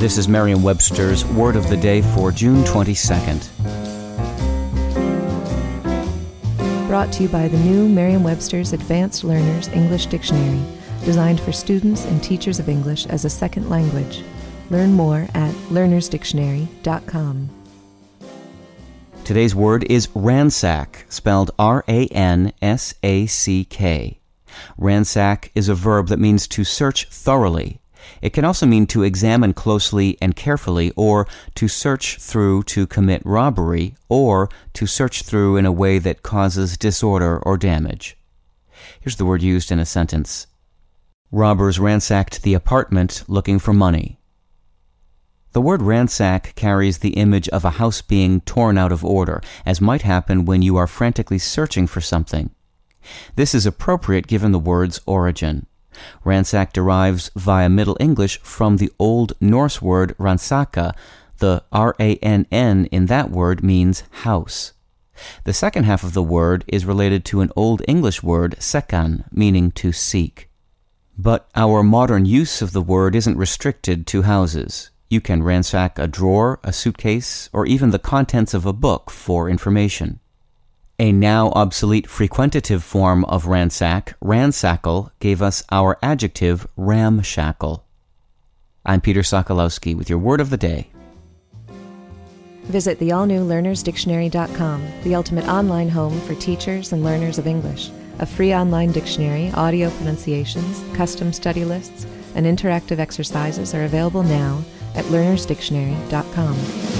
This is Merriam-Webster's Word of the Day for June 22nd. Brought to you by the new Merriam-Webster's Advanced Learners English Dictionary, designed for students and teachers of English as a second language. Learn more at learnersdictionary.com. Today's word is ransack, spelled R-A-N-S-A-C-K. Ransack is a verb that means to search thoroughly. It can also mean to examine closely and carefully, or to search through to commit robbery, or to search through in a way that causes disorder or damage. Here's the word used in a sentence. Robbers ransacked the apartment looking for money. The word ransack carries the image of a house being torn out of order, as might happen when you are frantically searching for something. This is appropriate given the word's origin. Ransack derives via Middle English from the Old Norse word rannsaka. The R-A-N-N in that word means house. The second half of the word is related to an Old English word, secan, meaning to seek. But our modern use of the word isn't restricted to houses. You can ransack a drawer, a suitcase, or even the contents of a book for information. A now obsolete frequentative form of ransack, rannshackle, gave us our adjective ramshackle. I'm Peter Sokolowski with your Word of the Day. Visit the all-new learnersdictionary.com, the ultimate online home for teachers and learners of English. A free online dictionary, audio pronunciations, custom study lists, and interactive exercises are available now at learnersdictionary.com.